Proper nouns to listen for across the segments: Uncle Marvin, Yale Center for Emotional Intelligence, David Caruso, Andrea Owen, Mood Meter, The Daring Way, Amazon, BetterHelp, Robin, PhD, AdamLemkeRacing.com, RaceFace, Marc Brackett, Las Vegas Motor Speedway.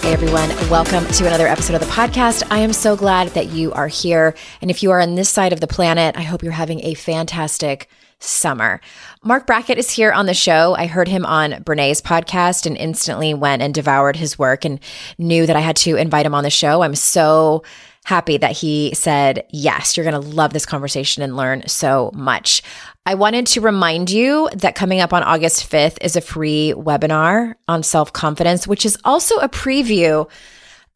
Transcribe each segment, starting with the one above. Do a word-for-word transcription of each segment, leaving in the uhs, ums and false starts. Hey everyone, welcome to another episode of the podcast. I am so glad that you are here. And if you are on this side of the planet, I hope you're having a fantastic summer. Marc Brackett is here on the show. I heard him on Brené's podcast and instantly went and devoured his work and knew that I had to invite him on the show. I'm so happy that he said, yes, you're going to love this conversation and learn so much. I wanted to remind you that coming up on August fifth is a free webinar on self-confidence, which is also a preview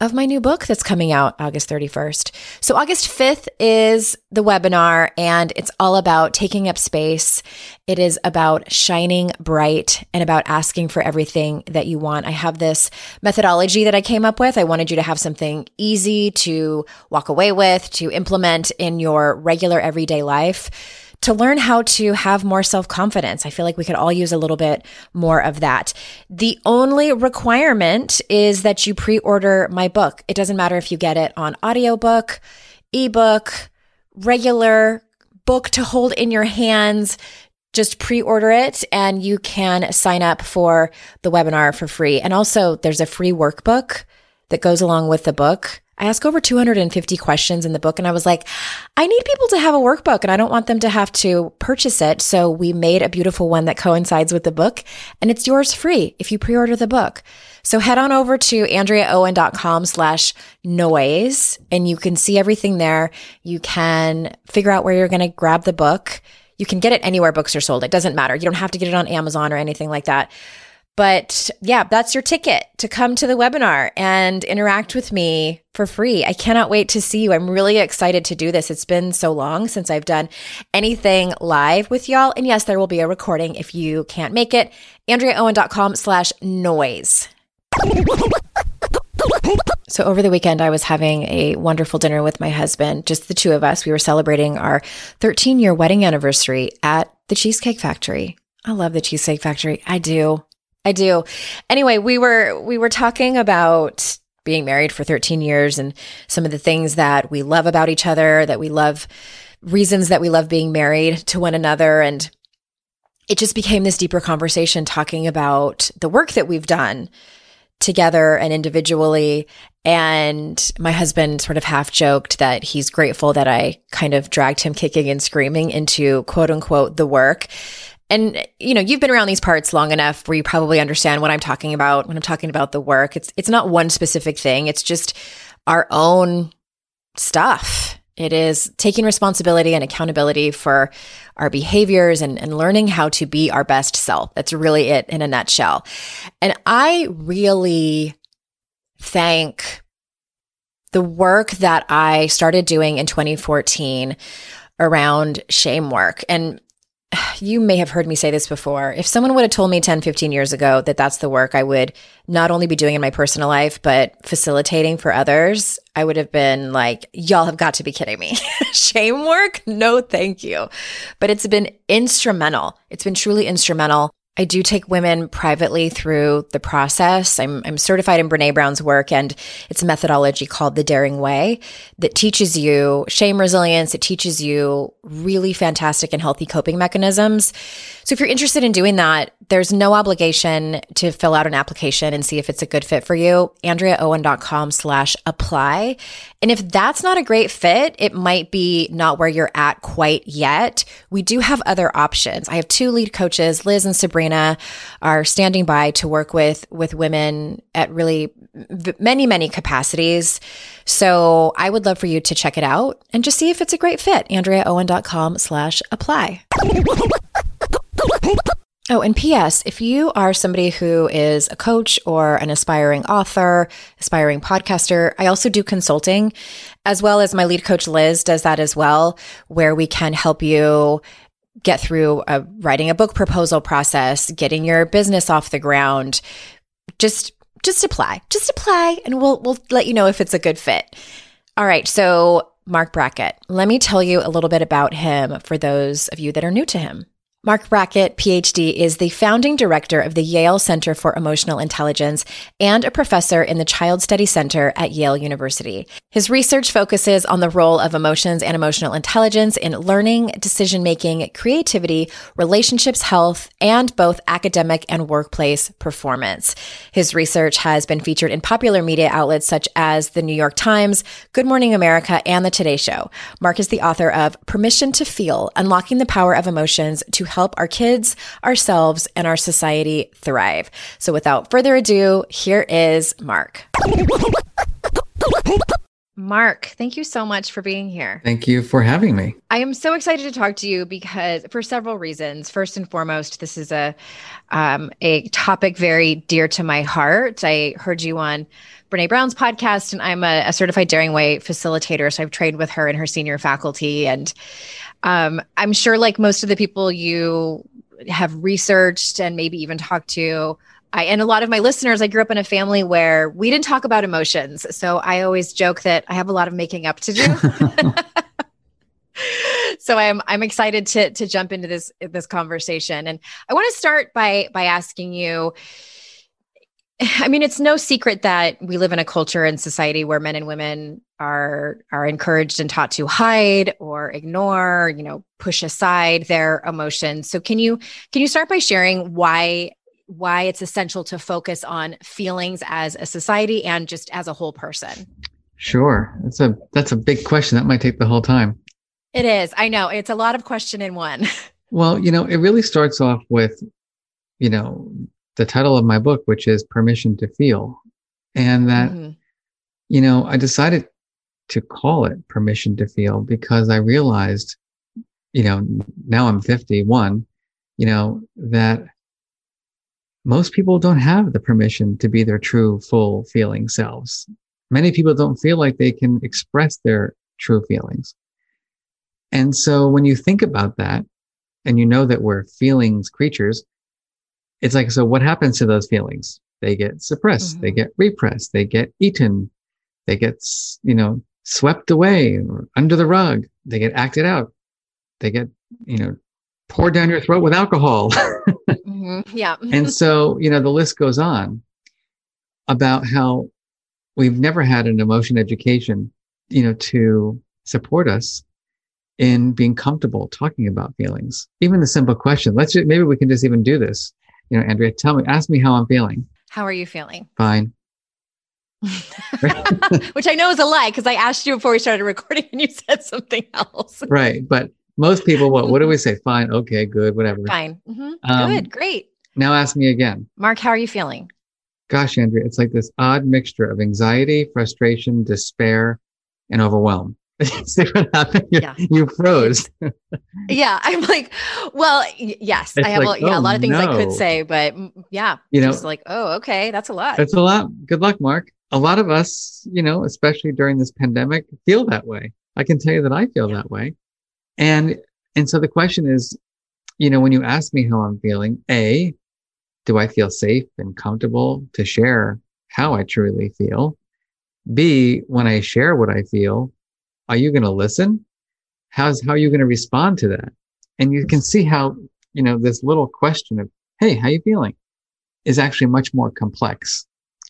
of my new book that's coming out August thirty-first. So August fifth is the webinar, and it's all about taking up space. It is about shining bright and about asking for everything that you want. I have this methodology that I came up with. I wanted you to have something easy to walk away with, to implement in your regular everyday life, to learn how to have more self-confidence. I feel like we could all use a little bit more of that. The only requirement is that you pre-order my book. It doesn't matter if you get it on audiobook, ebook, regular book to hold in your hands. Just pre-order it and you can sign up for the webinar for free. And also there's a free workbook that goes along with the book. I ask over two hundred fifty questions in the book, and I was like, I need people to have a workbook, and I don't want them to have to purchase it. So we made a beautiful one that coincides with the book, and it's yours free if you pre-order the book. So head on over to andreaowen.com slash noise, and you can see everything there. You can figure out where you're going to grab the book. You can get it anywhere books are sold. It doesn't matter. You don't have to get it on Amazon or anything like that. But yeah, that's your ticket to come to the webinar and interact with me for free. I cannot wait to see you. I'm really excited to do this. It's been so long since I've done anything live with y'all. And yes, there will be a recording if you can't make it. AndreaOwen.com slash noise. So over the weekend, I was having a wonderful dinner with my husband, just the two of us. We were celebrating our thirteen-year wedding anniversary at the Cheesecake Factory. I love the Cheesecake Factory. I do. I do. Anyway, we were we were talking about being married for thirteen years and some of the things that we love about each other, that we love, reasons that we love being married to one another. And it just became this deeper conversation talking about the work that we've done together and individually. And my husband sort of half joked that he's grateful that I kind of dragged him kicking and screaming into quote unquote the work. And, you know, you've been around these parts long enough where you probably understand what I'm talking about when I'm talking about the work. It's it's not one specific thing. It's just our own stuff. It is taking responsibility and accountability for our behaviors and, and learning how to be our best self. That's really it in a nutshell. And I really thank the work that I started doing in twenty fourteen around shame work. And you may have heard me say this before. If someone would have told me ten, fifteen years ago that that's the work I would not only be doing in my personal life, but facilitating for others, I would have been like, y'all have got to be kidding me. Shame work? No, thank you. But it's been instrumental. It's been truly instrumental. I do take women privately through the process. I'm, I'm certified in Brene Brown's work, and it's a methodology called The Daring Way that teaches you shame resilience. It teaches you really fantastic and healthy coping mechanisms. So if you're interested in doing that, there's no obligation to fill out an application and see if it's a good fit for you. AndreaOwen.com slash apply. And if that's not a great fit, it might be not where you're at quite yet. We do have other options. I have two lead coaches, Liz and Sabrina, Sabrina are standing by to work with with women at really many, many capacities. So I would love for you to check it out and just see if it's a great fit. AndreaOwen.com slash apply. Oh, and P S, if you are somebody who is a coach or an aspiring author, aspiring podcaster, I also do consulting, as well as my lead coach, Liz, does that as well, where we can help you get through a, writing a book proposal process, getting your business off the ground. Just just apply. Just apply, and we'll we'll let you know if it's a good fit. All right, so Marc Brackett. Let me tell you a little bit about him for those of you that are new to him. Marc Brackett, P H D, is the founding director of the Yale Center for Emotional Intelligence and a professor in the Child Study Center at Yale University. His research focuses on the role of emotions and emotional intelligence in learning, decision-making, creativity, relationships, health, and both academic and workplace performance. His research has been featured in popular media outlets such as The New York Times, Good Morning America, and The Today Show. Marc is the author of Permission to Feel, Unlocking the Power of Emotions to Help Our Kids, Ourselves, and Our Society Thrive. So without further ado, here is Marc. Marc, thank you so much for being here. Thank you for having me. I am so excited to talk to you because for several reasons. First and foremost, this is a um, a topic very dear to my heart. I heard you on Brene Brown's podcast, and I'm a, a certified Daring Way facilitator. So I've trained with her and her senior faculty. And um, I'm sure, like most of the people you have researched and maybe even talked to, I, and a lot of my listeners, I grew up in a family where we didn't talk about emotions. So I always joke that I have a lot of making up to do. So I'm I'm excited to to jump into this this conversation. And I want to start by by asking you, I mean, it's no secret that we live in a culture and society where men and women are are encouraged and taught to hide or ignore, you know, push aside their emotions. So can you can you start by sharing why why it's essential to focus on feelings as a society and just as a whole person? Sure. That's a that's a big question. That might take the whole time. It is. I know. It's a lot of question in one. Well, you know, it really starts off with, you know, the title of my book, which is Permission to Feel. And that, mm-hmm. you know, I decided to call it Permission to Feel because I realized, you know, now I'm fifty-one, you know, that most people don't have the permission to be their true, full feeling selves. Many people don't feel like they can express their true feelings. And so when you think about that, and you know that we're feelings creatures, it's like, so what happens to those feelings? They get suppressed, mm-hmm. they get repressed, they get eaten, they get, you know, swept away or under the rug, they get acted out, they get, you know, poured down your throat with alcohol. Mm-hmm. Yeah. And so, you know, the list goes on about how we've never had an emotion education, you know, to support us in being comfortable talking about feelings. Even the simple question, let's just, maybe we can just even do this. You know, Andrea, tell me, ask me how I'm feeling. How are you feeling? Fine. Which I know is a lie because I asked you before we started recording and you said something else. Right. But most people, what, what do we say? Fine. Okay, good, whatever. Fine. Mm-hmm. Um, good. Great. Now ask me again. Marc, how are you feeling? Gosh, Andrea, it's like this odd mixture of anxiety, frustration, despair, and overwhelm. See what happened? Yeah. You froze. Yeah. I'm like, well, yes, it's I have like, well, yeah, oh, a lot of things no. I could say, but yeah, you know, just like, oh, okay. That's a lot. That's a lot. Good luck, Marc. A lot of us, you know, especially during this pandemic, feel that way. I can tell you that I feel yeah. that way. And, and so the question is, you know, when you ask me how I'm feeling, A, do I feel safe and comfortable to share how I truly feel? B, when I share what I feel, are you going to listen? How's, how are you going to respond to that? And you can see how, you know, this little question of, hey, how you feeling is actually much more complex.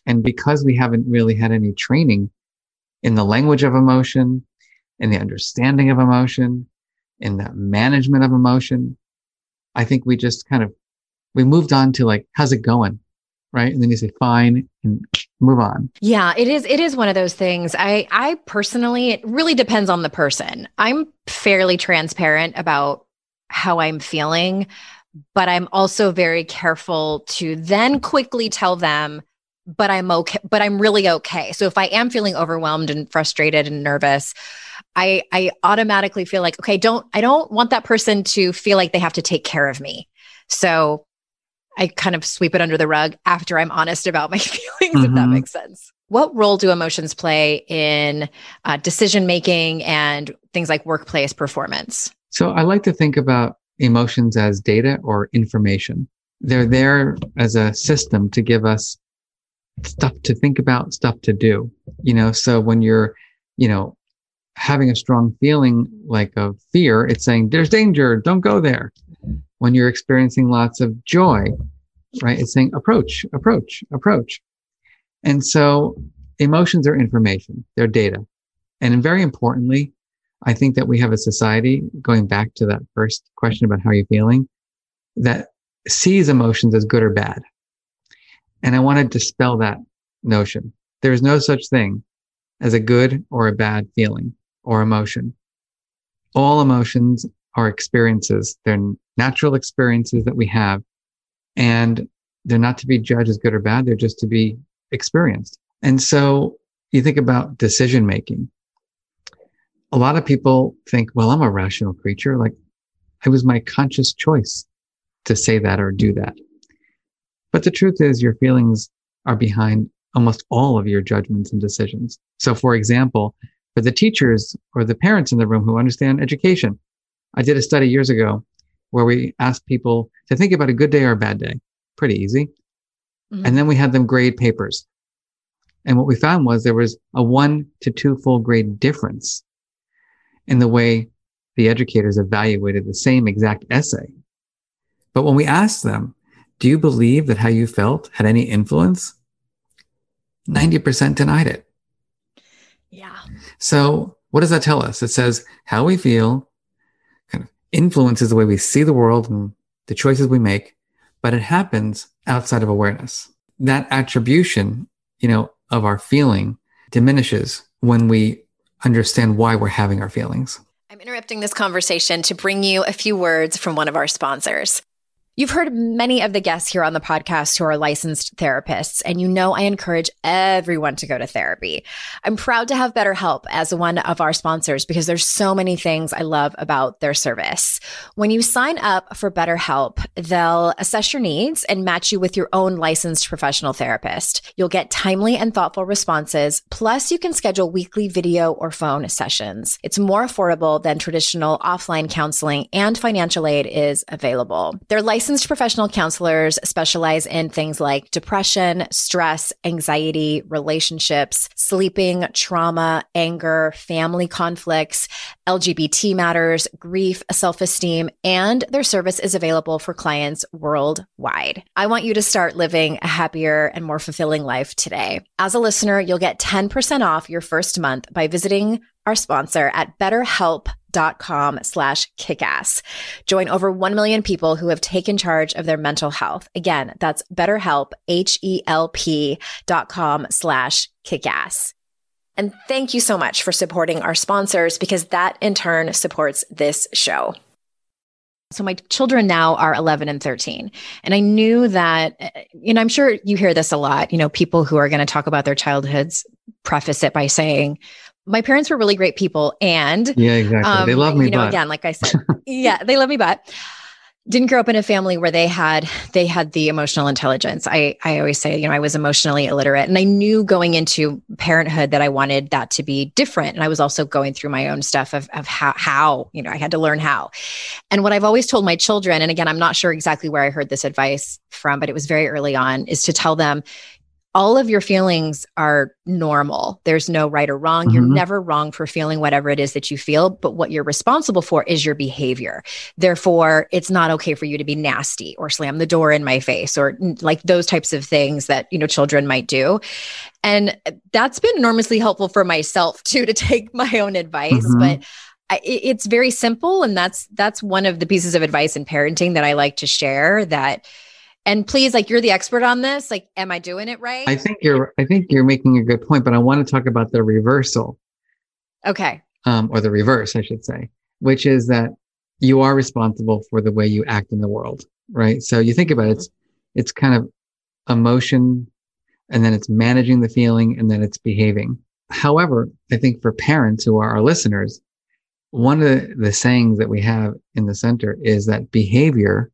And because we haven't really had any training in the language of emotion, in the understanding of emotion, in the management of emotion, I think we just kind of, we moved on to like, how's it going? Right. And then you say, fine, and move on. Yeah, it is. It is one of those things. I, I personally, it really depends on the person. I'm fairly transparent about how I'm feeling, but I'm also very careful to then quickly tell them, but I'm okay, but I'm really okay. So if I am feeling overwhelmed and frustrated and nervous, I, I automatically feel like, okay, don't, I don't want that person to feel like they have to take care of me. So I kind of sweep it under the rug after I'm honest about my feelings, mm-hmm. if that makes sense. What role do emotions play in uh, decision-making and things like workplace performance? So I like to think about emotions as data or information. They're there as a system to give us stuff to think about, stuff to do, you know? So when you're, you know, having a strong feeling like of fear, it's saying, there's danger, don't go there. When you're experiencing lots of joy, right, it's saying, approach, approach, approach. And so emotions are information, they're data. And very importantly, I think that we have a society, going back to that first question about how you're feeling, that sees emotions as good or bad. And I want to dispel that notion. There is no such thing as a good or a bad feeling or emotion. All emotions are experiences. They're natural experiences that we have, and they're not to be judged as good or bad. They're just to be experienced. And so you think about decision making. A lot of people think, well, I'm a rational creature. Like, it was my conscious choice to say that or do that. But the truth is, your feelings are behind almost all of your judgments and decisions. So for example, for the teachers or the parents in the room who understand education, I did a study years ago where we asked people to think about a good day or a bad day. Pretty easy. Mm-hmm. And then we had them grade papers. And what we found was there was a one to two full grade difference in the way the educators evaluated the same exact essay. But when we asked them, do you believe that how you felt had any influence? ninety percent denied it. Yeah. So what does that tell us? It says how we feel kind of influences the way we see the world and the choices we make, but it happens outside of awareness. That attribution, you know, of our feeling diminishes when we understand why we're having our feelings. I'm interrupting this conversation to bring you a few words from one of our sponsors. You've heard many of the guests here on the podcast who are licensed therapists, and you know I encourage everyone to go to therapy. I'm proud to have BetterHelp as one of our sponsors because there's so many things I love about their service. When you sign up for BetterHelp, they'll assess your needs and match you with your own licensed professional therapist. You'll get timely and thoughtful responses, plus you can schedule weekly video or phone sessions. It's more affordable than traditional offline counseling, and financial aid is available. They're licensed Licensed professional counselors specialize in things like depression, stress, anxiety, relationships, sleeping, trauma, anger, family conflicts, L G B T matters, grief, self-esteem, and their service is available for clients worldwide. I want you to start living a happier and more fulfilling life today. As a listener, you'll get ten percent off your first month by visiting our sponsor at BetterHelp.com slash kickass. Join over one million people who have taken charge of their mental health. Again, that's BetterHelp, H E L P dot com slash kickass. And thank you so much for supporting our sponsors, because that in turn supports this show. So my children now are eleven and thirteen. And I knew that, you know, I'm sure you hear this a lot, you know, people who are going to talk about their childhoods preface it by saying, my parents were really great people, and yeah, exactly. Um, they love me, you know, but again, like I said, yeah, they love me, but didn't grow up in a family where they had they had the emotional intelligence. I I always say, you know, I was emotionally illiterate, and I knew going into parenthood that I wanted that to be different. And I was also going through my own stuff of of how how you know I had to learn how. And what I've always told my children, and again, I'm not sure exactly where I heard this advice from, but it was very early on, is to tell them, all of your feelings are normal. There's no right or wrong. Mm-hmm. You're never wrong for feeling whatever it is that you feel, but what you're responsible for is your behavior. Therefore, it's not okay for you to be nasty or slam the door in my face or like those types of things that, you know, children might do. And that's been enormously helpful for myself too, to take my own advice, mm-hmm. but I, it's very simple. And that's, that's one of the pieces of advice in parenting that I like to share. That, and please, like, you're the expert on this. Like, am I doing it right? I think you're, I think you're making a good point, but I want to talk about the reversal. Okay. Um, or the reverse, I should say, which is that you are responsible for the way you act in the world. right? So you think about it, it's, it's kind of emotion, and then it's managing the feeling, and then it's behaving. However, I think for parents who are our listeners, one of the, the sayings that we have in the center is that behavior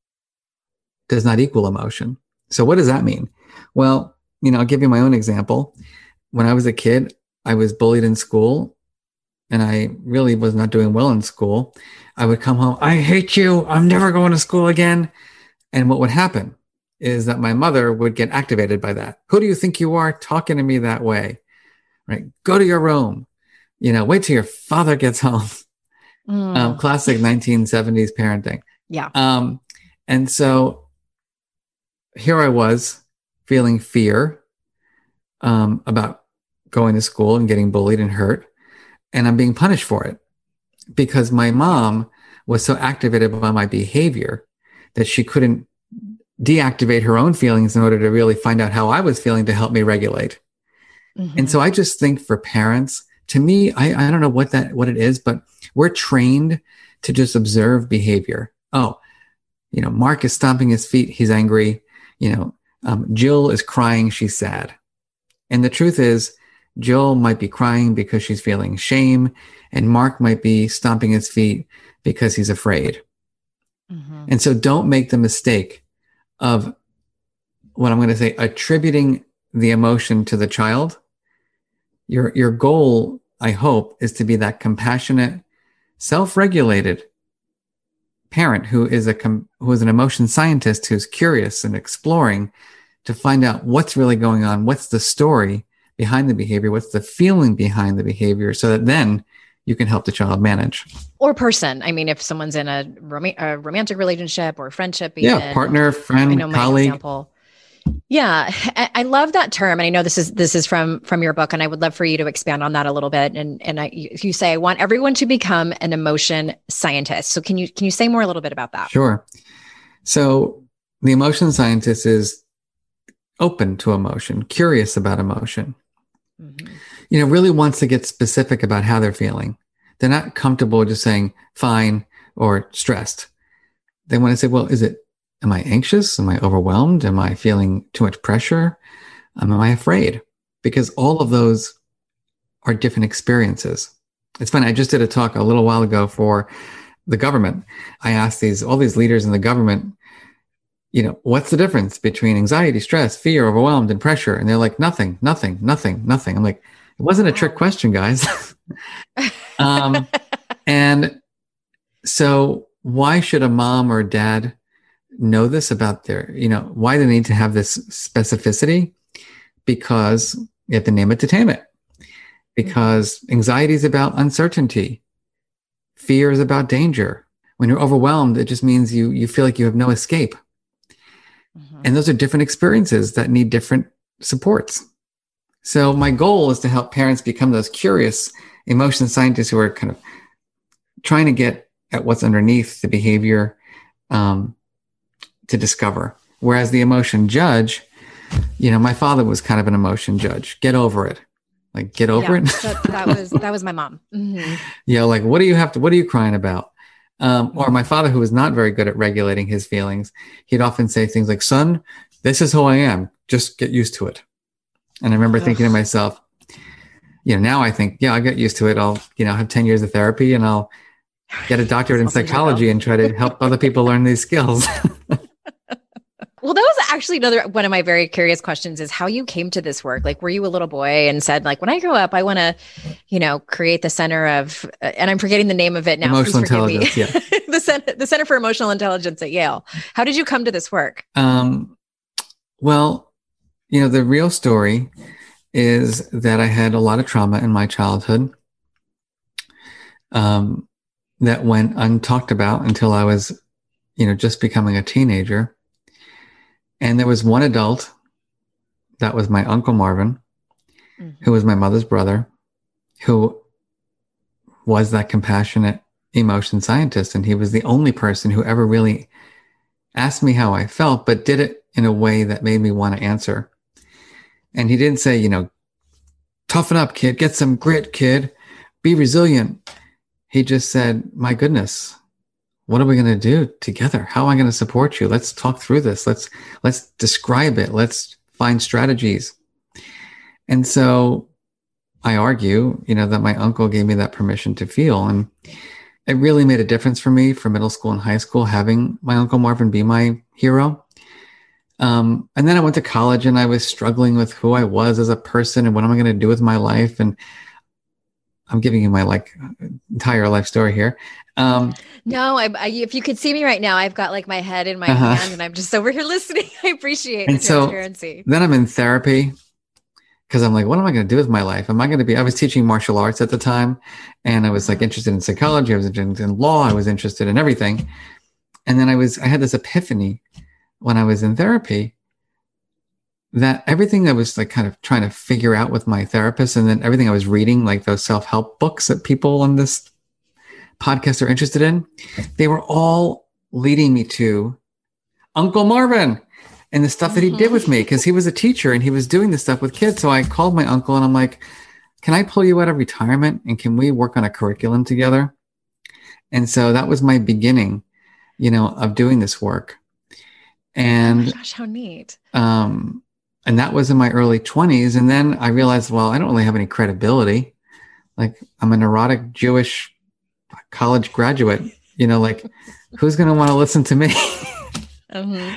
does not equal emotion. So what does that mean? Well, you know, I'll give you my own example. When I was a kid, I was bullied in school, and I really was not doing well in school. I would come home, I hate you, I'm never going to school again. And what would happen is that my mother would get activated by that. Who do you think you are talking to me that way? Right? Go to your room. You know, wait till your father gets home. Mm. Um, classic nineteen seventies parenting. Yeah. Um, and so here I was feeling fear um, about going to school and getting bullied and hurt. And I'm being punished for it because my mom was so activated by my behavior that she couldn't deactivate her own feelings in order to really find out how I was feeling to help me regulate. Mm-hmm. And so I just think for parents, to me, I, I don't know what that, what it is, but we're trained to just observe behavior. Oh, you know, Mark is stomping his feet. He's angry. You know, um, Jill is crying. She's sad. And the truth is, Jill might be crying because she's feeling shame, and Mark might be stomping his feet because he's afraid. Mm-hmm. And so don't make the mistake of what I'm going to say, attributing the emotion to the child. Your, your goal, I hope, is to be that compassionate, self-regulated parent who is a com- who is an emotion scientist, who's curious and exploring to find out what's really going on, what's the story behind the behavior, what's the feeling behind the behavior, so that then you can help the child manage. Or person. I mean, if someone's in a, rom- a romantic relationship or friendship. Even, yeah, partner, friend, I know, colleague. Example. Yeah, I-, I love that term. And I know this is this is from from your book, and I would love for you to expand on that a little bit. And and I, you say, I want everyone to become an emotion scientist. So can you can you say more a little bit about that? Sure. So the emotion scientist is open to emotion, curious about emotion. Mm-hmm. You know, really wants to get specific about how they're feeling. They're not comfortable just saying fine or stressed. They want to say, well, is it, am I anxious? Am I overwhelmed? Am I feeling too much pressure? Um, am I afraid? Because all of those are different experiences. It's funny. I just did a talk a little while ago for the government. I asked these, all these leaders in the government, you know, what's the difference between anxiety, stress, fear, overwhelmed, and pressure? And they're like, nothing, nothing, nothing, nothing. I'm like, it wasn't a trick question, guys. um, and so why should a mom or dad know this about their, you know, why they need to have this specificity? Because you have to name it to tame it. Because anxiety is about uncertainty. Fear is about danger. When you're overwhelmed, it just means you you feel like you have no escape. Mm-hmm. And those are different experiences that need different supports. So my goal is to help parents become those curious emotion scientists who are kind of trying to get at what's underneath the behavior um, to discover. Whereas the emotion judge, you know, my father was kind of an emotion judge. Get over it. Like, get over yeah, it. that, that was that was my mom. Mm-hmm. You know, like, what do you have to, what are you crying about? Um, or my father, who was not very good at regulating his feelings, he'd often say things like, son, this is who I am. Just get used to it. And I remember Ugh. thinking to myself, you know, now I think, yeah, I'll get used to it. I'll, you know, have ten years of therapy, and I'll get a doctorate in psychology and try to help other people learn these skills. Well, that was actually another one of my very curious questions, is how you came to this work. Like, were you a little boy and said, like, when I grow up, I want to, you know, create the center of, uh, and I'm forgetting the name of it now. Emotional intelligence, yeah. the, center, the Center for Emotional Intelligence at Yale. How did you come to this work? Um, well, you know, the real story is that I had a lot of trauma in my childhood um, that went untalked about until I was, you know, just becoming a teenager. And there was one adult, that was my Uncle Marvin, mm-hmm. who was my mother's brother, who was that compassionate emotion scientist. And he was the only person who ever really asked me how I felt, but did it in a way that made me want to answer. And he didn't say, you know, toughen up, kid, get some grit, kid, be resilient. He just said, my goodness, What are we going to do together? How am I going to support you? Let's talk through this. Let's let's describe it. Let's find strategies. And so I argue, you know, that my uncle gave me that permission to feel. And it really made a difference for me for middle school and high school, having my Uncle Marvin be my hero. Um, and then I went to college and I was struggling with who I was as a person and what am I going to do with my life. And I'm giving you my like entire life story here. Um, no, I, I, if you could see me right now, I've got like my head in my uh-huh. hand and I'm just over here listening. I appreciate and the transparency. So then I'm in therapy. Because I'm like, what am I going to do with my life? Am I going to be, I was teaching martial arts at the time and I was like interested in psychology. I was interested in law. I was interested in everything. And then I was, I had this epiphany when I was in therapy that everything I was like kind of trying to figure out with my therapist and then everything I was reading, like those self-help books that people on this podcast are interested in, they were all leading me to Uncle Marvin. And the stuff that he did with me, because he was a teacher and he was doing this stuff with kids. So I called my uncle and I'm like, can I pull you out of retirement and can we work on a curriculum together? And so that was my beginning, you know, of doing this work. And oh my gosh, how neat. Um, and that was in my early twenties. And then I realized, well, I don't really have any credibility. Like I'm a neurotic Jewish college graduate, you know, like who's going to want to listen to me? Mm-hmm.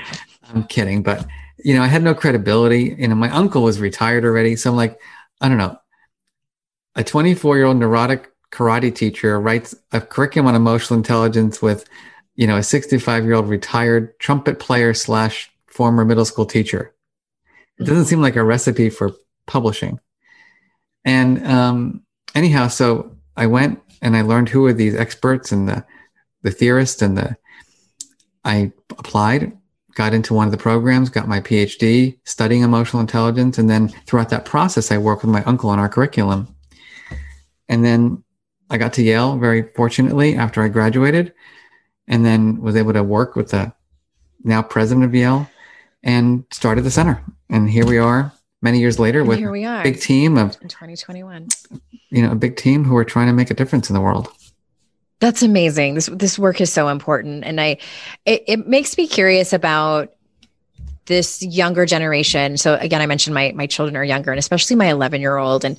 I'm kidding, but you know, I had no credibility. You know, my uncle was retired already, so I'm like, I don't know. A twenty-four-year-old neurotic karate teacher writes a curriculum on emotional intelligence with, you know, a sixty-five-year-old retired trumpet player slash former middle school teacher. It doesn't seem like a recipe for publishing. And um, anyhow, so I went and I learned who were these experts and the the theorists, and the I applied. Got into one of the programs, got my PhD, studying emotional intelligence. And then throughout that process, I worked with my uncle on our curriculum. And then I got to Yale very fortunately after I graduated, and then was able to work with the now president of Yale and started the center. And here we are many years later and with here we are, a big team of in twenty twenty-one, you know, a big team who are trying to make a difference in the world. That's amazing. This this work is so important. And I, it, it makes me curious about this younger generation. So again, I mentioned my my children are younger, and especially my eleven-year-old. And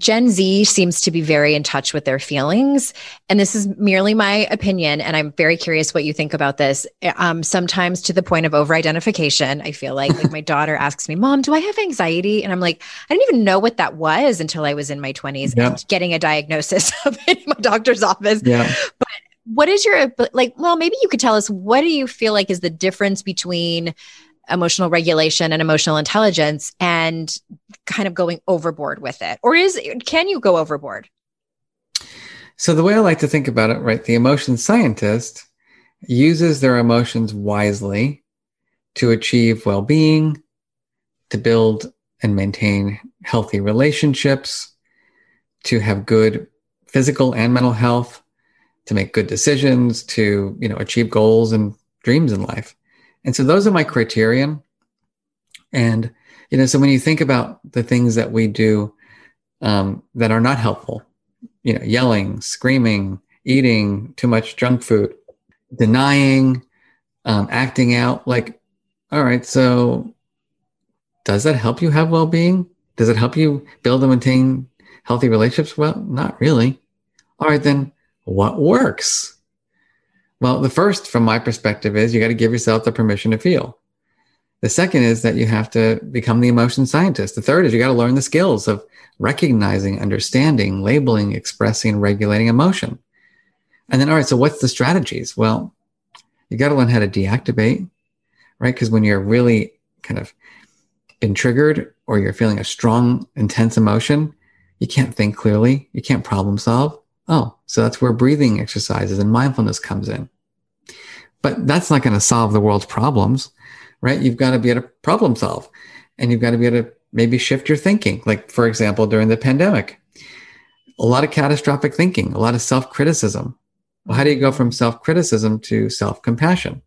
Gen Z seems to be very in touch with their feelings. And this is merely my opinion. And I'm very curious what you think about this. Um, sometimes to the point of over-identification, I feel like, like my daughter asks me, Mom, do I have anxiety? And I'm like, I didn't even know what that was until I was in my twenties yeah. and getting a diagnosis of it in my doctor's office. Yeah. But what is your, like, well, maybe you could tell us, what do you feel like is the difference between emotional regulation and emotional intelligence and kind of going overboard with it? Or is, can you go overboard? So the way I like to think about it, right? The emotion scientist uses their emotions wisely to achieve well-being, to build and maintain healthy relationships, to have good physical and mental health, to make good decisions, to, you know, achieve goals and dreams in life. And so those are my criterion. And, you know, so when you think about the things that we do um, that are not helpful, you know, yelling, screaming, eating too much junk food, denying, um, acting out, like, all right, so does that help you have well-being? Does it help you build and maintain healthy relationships? Well, not really. All right, then what works? Well, the first, from my perspective, is you got to give yourself the permission to feel. The second is that you have to become the emotion scientist. The third is you got to learn the skills of recognizing, understanding, labeling, expressing, and regulating emotion. And then, all right, so what's the strategies? Well, you got to learn how to deactivate, right? Because when you're really kind of been triggered or you're feeling a strong, intense emotion, you can't think clearly. You can't problem solve. Oh, so that's where breathing exercises and mindfulness comes in. But that's not going to solve the world's problems, right? You've got to be able to problem solve, and you've got to be able to maybe shift your thinking. Like, for example, during the pandemic, a lot of catastrophic thinking, a lot of self-criticism. Well, how do you go from self-criticism to self-compassion?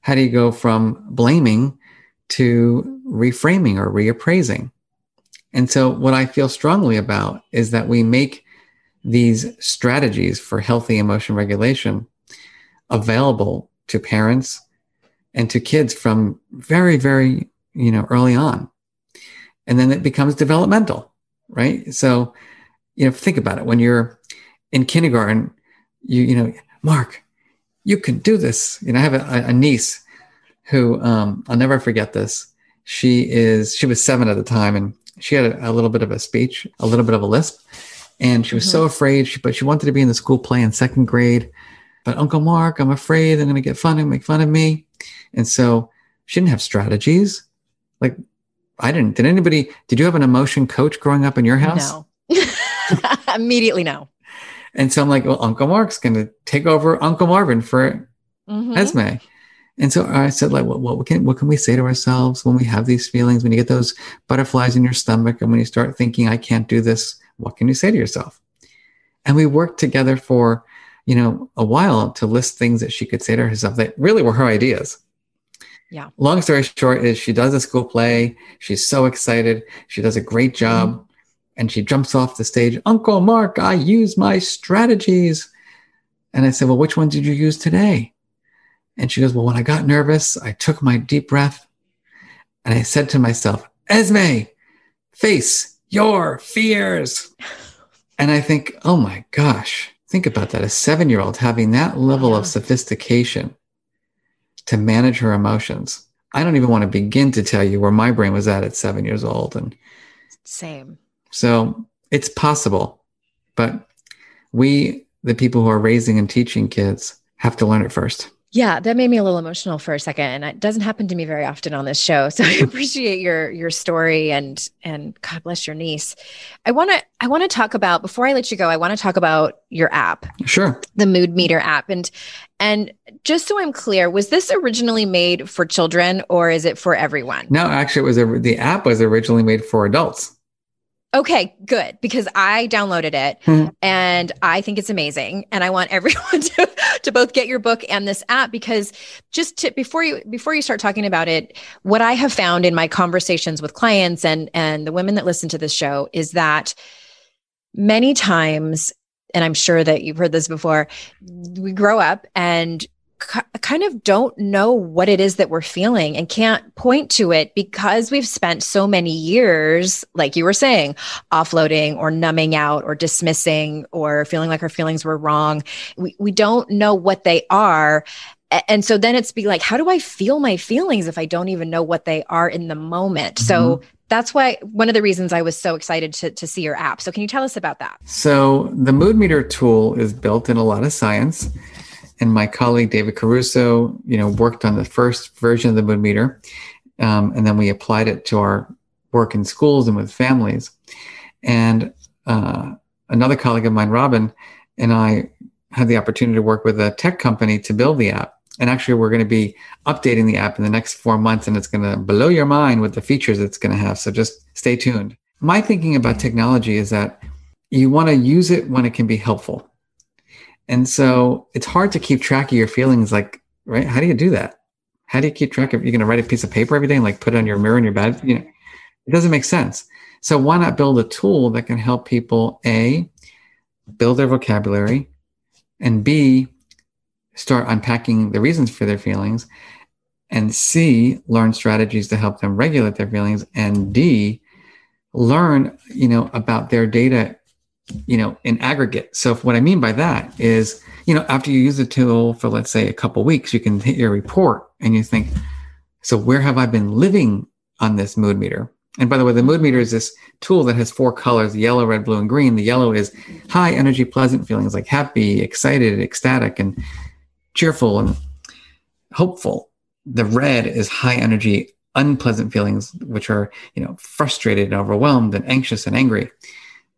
How do you go from blaming to reframing or reappraising? And so what I feel strongly about is that we make these strategies for healthy emotion regulation available to parents and to kids from very, very, you know, early on. And then it becomes developmental, right? So, you know, think about it. When you're in kindergarten, you, you know, Mark, you can do this. You know, I have a, a niece who, um, I'll never forget this. She is, she was seven at the time, and she had a, a little bit of a speech, a little bit of a lisp. And she was mm-hmm. so afraid, she, but she wanted to be in the school play in second grade. But Uncle Mark, I'm afraid they're going to get fun and make fun of me. And so she didn't have strategies. Like, I didn't. Did anybody, did you have an emotion coach growing up in your house? No. Immediately no. And so I'm like, well, Uncle Mark's going to take over Uncle Marvin for mm-hmm. Esme. And so I said, like, well, what can what can we say to ourselves when we have these feelings, when you get those butterflies in your stomach and when you start thinking, I can't do this, what can you say to yourself? And we worked together for, you know, a while to list things that she could say to herself that really were her ideas. Yeah. Long story short is she does a school play. She's so excited. She does a great job. Mm-hmm. And she jumps off the stage. Uncle Mark, I use my strategies. And I said, well, which one did you use today? And she goes, well, when I got nervous, I took my deep breath. And I said to myself, Esme, face your fears. And I think, oh my gosh, think about that. A seven-year-old having that level yeah. of sophistication to manage her emotions. I don't even want to begin to tell you where my brain was at at seven years old. And same. So it's possible, but we, the people who are raising and teaching kids, have to learn it first. Yeah, that made me a little emotional for a second, and it doesn't happen to me very often on this show. So I appreciate your your story, and and God bless your niece. I want to I want to talk about, before I let you go, I want to talk about your app. Sure. The Mood Meter app, and and just so I'm clear, was this originally made for children or is it for everyone? No, actually, it was a, the app was originally made for adults. Okay, good. Because I downloaded it mm-hmm. and I think it's amazing. And I want everyone to, to both get your book and this app, because just to, before you, before you start talking about it, what I have found in my conversations with clients and, and the women that listen to this show is that many times, and I'm sure that you've heard this before, we grow up and kind of don't know what it is that we're feeling and can't point to it, because we've spent so many years, like you were saying, offloading or numbing out or dismissing or feeling like our feelings were wrong. We we don't know what they are. And so then it's be like, how do I feel my feelings if I don't even know what they are in the moment? Mm-hmm. So that's why, one of the reasons I was so excited to, to see your app. So can you tell us about that? So the Mood Meter tool is built in a lot of science. And my colleague, David Caruso, you know, worked on the first version of the Mood Meter. Um, and then we applied it to our work in schools and with families. And uh, another colleague of mine, Robin, and I had the opportunity to work with a tech company to build the app. And actually, we're going to be updating the app in the next four months. And it's going to blow your mind with the features it's going to have. So just stay tuned. My thinking about technology is that you want to use it when it can be helpful. And so it's hard to keep track of your feelings. Like, right? How do you do that? How do you keep track of, you're going to write a piece of paper every day and like put it on your mirror in your bed? You know, it doesn't make sense. So why not build a tool that can help people, A, build their vocabulary, and B, start unpacking the reasons for their feelings, and C, learn strategies to help them regulate their feelings, and D, learn, you know, about their data, you know, in aggregate. So what I mean by that is, you know, after you use the tool for, let's say, a couple of weeks, you can hit your report and you think, so where have I been living on this Mood Meter? And by the way, the Mood Meter is this tool that has four colors, yellow, red, blue, and green. The yellow is high energy, pleasant feelings like happy, excited, ecstatic, and cheerful and hopeful. The red is high energy, unpleasant feelings, which are, you know, frustrated and overwhelmed and anxious and angry.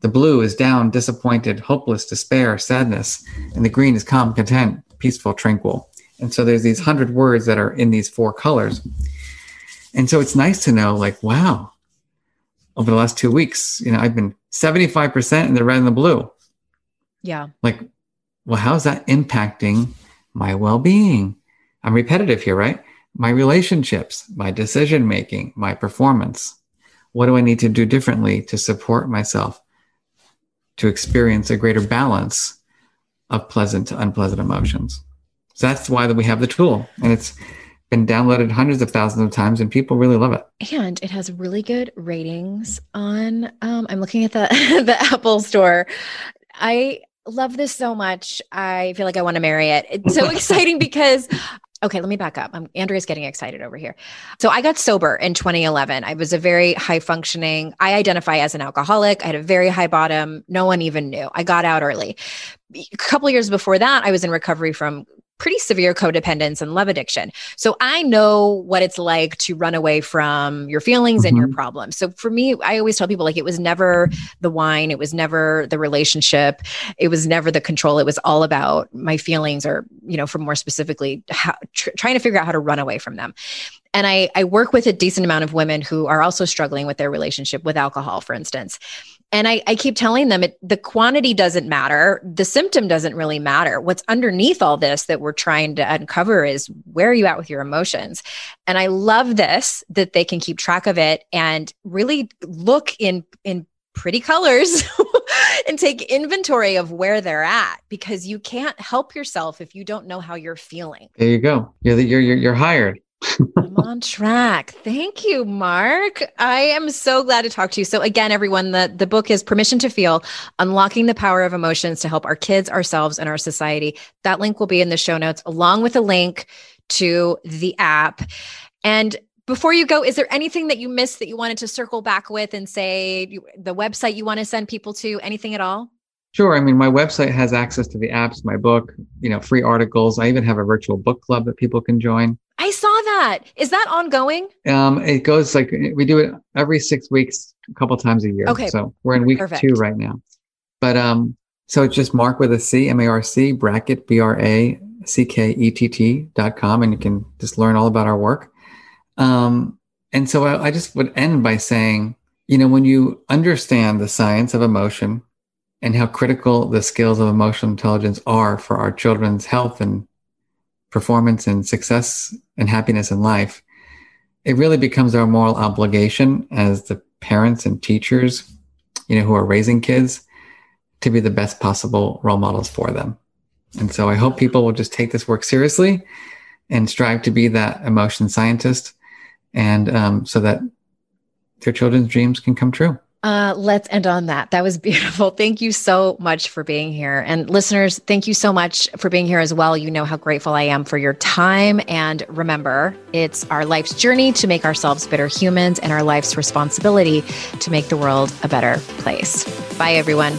The blue is down, disappointed, hopeless, despair, sadness. And the green is calm, content, peaceful, tranquil. And so there's these hundred words that are in these four colors. And so it's nice to know, like, wow, over the last two weeks, you know, I've been seventy-five percent in the red and the blue. Yeah. Like, well, how's that impacting my well-being? I'm repetitive here, right? My relationships, my decision-making, my performance. What do I need to do differently to support myself to experience a greater balance of pleasant to unpleasant emotions? So that's why we have the tool. And it's been downloaded hundreds of thousands of times, and people really love it. And it has really good ratings on, um, I'm looking at the, the Apple Store. I love this so much. I feel like I want to marry it. It's so exciting because, okay, let me back up. I'm, Andrea's getting excited over here. So I got sober in twenty eleven. I was a very high functioning, I identify as an alcoholic. I had a very high bottom. No one even knew. I got out early. A couple of years before that, I was in recovery from pretty severe codependence and love addiction. So I know what it's like to run away from your feelings mm-hmm. and your problems. So for me, I always tell people, like, it was never the wine. It was never the relationship. It was never the control. It was all about my feelings, or, you know, for more specifically, how, tr- trying to figure out how to run away from them. And I, I work with a decent amount of women who are also struggling with their relationship with alcohol, for instance. And I, I keep telling them it, the quantity doesn't matter. The symptom doesn't really matter. What's underneath all this that we're trying to uncover is, where are you at with your emotions? And I love this, that they can keep track of it and really look in, in pretty colors and take inventory of where they're at, because you can't help yourself if you don't know how you're feeling. There you go. You're, the, you're, you're, you're hired. I'm on track. Thank you, Marc. I am so glad to talk to you. So again, everyone, the, the book is Permission to Feel, Unlocking the Power of Emotions to Help Our Kids, Ourselves, and Our Society. That link will be in the show notes, along with a link to the app. And before you go, is there anything that you missed that you wanted to circle back with and say, you, the website you want to send people to, anything at all? Sure. I mean, my website has access to the apps, my book, you know, free articles. I even have a virtual book club that people can join. I saw that. Is that ongoing? Um, it goes like, we do it every six weeks, a couple times a year. Okay. So we're in week Perfect. two right now. But um, so it's just Marc with a C, M A R C, Brackett, B R A C K E T T dot com. And you can just learn all about our work. Um, and so I, I just would end by saying, you know, when you understand the science of emotion and how critical the skills of emotional intelligence are for our children's health and performance and success and happiness in life, it really becomes our moral obligation as the parents and teachers, you know, who are raising kids, to be the best possible role models for them. And so I hope people will just take this work seriously and strive to be that emotion scientist, and um, so that their children's dreams can come true. Uh, let's end on that. That was beautiful. Thank you so much for being here. And listeners, thank you so much for being here as well. You know how grateful I am for your time. And remember, it's our life's journey to make ourselves better humans, and our life's responsibility to make the world a better place. Bye, everyone.